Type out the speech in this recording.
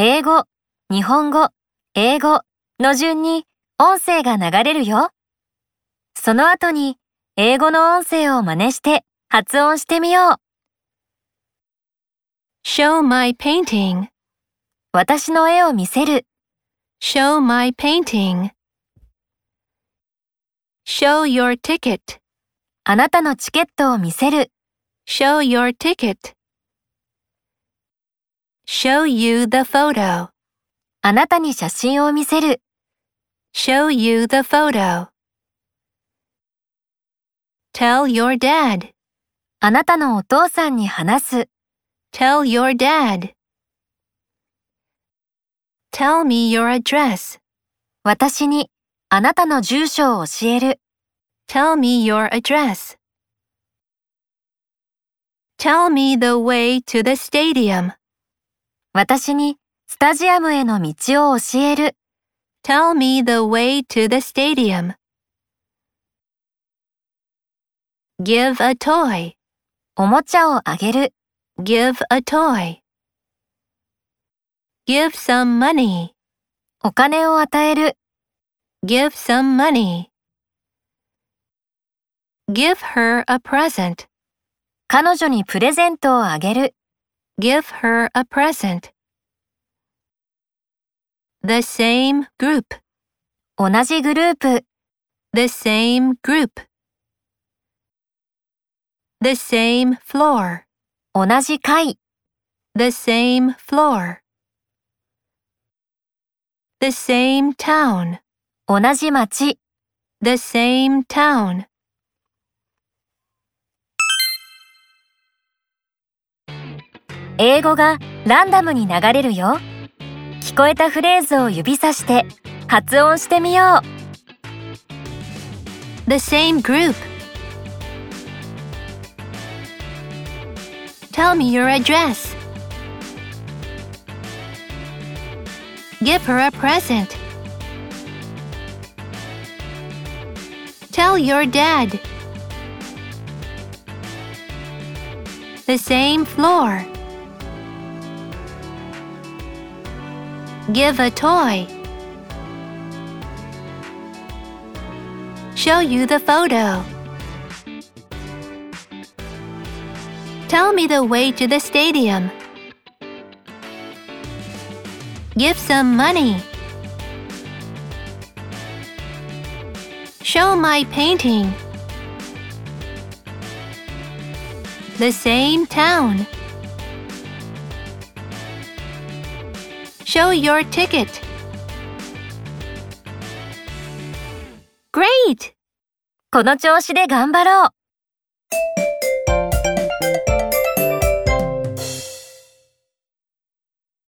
英語、日本語、英語の順に音声が流れるよ。その後に英語の音声を真似して発音してみよう。Show my painting. 私の絵を見せる。Show my painting. Show your ticket. あなたのチケットを見せる。Show your ticket. Show you the photo. あなたに写真を見せる。Show you the photo. Tell your dad. あなたのお父さんに話す。Tell your dad. Tell me your address. 私にあなたの住所を教える。Tell me your address. Tell me the way to the stadium. 私にスタジアムへの道を教える。Tell me the way to the stadium. Give a toy. おもちゃをあげる。Give a toy. Give some money. お金を与える。Give some money. Give her a present. 彼女にプレゼントをあげる。Give her a present. The same group. 同じグループ。The same group. The same floor.同じ階 The same floor. The same town. 同じ町 The same town.英語がランダムに流れるよ。聞こえたフレーズを指さして発音してみよう。The same group.Tell me your address. Give her a present. Tell your dad. The same floor. Give a toy. Show you the photo.Tell me the way to the stadium. Give some money. Show my painting. The same town. Show your ticket. Great! この調子で頑張ろう。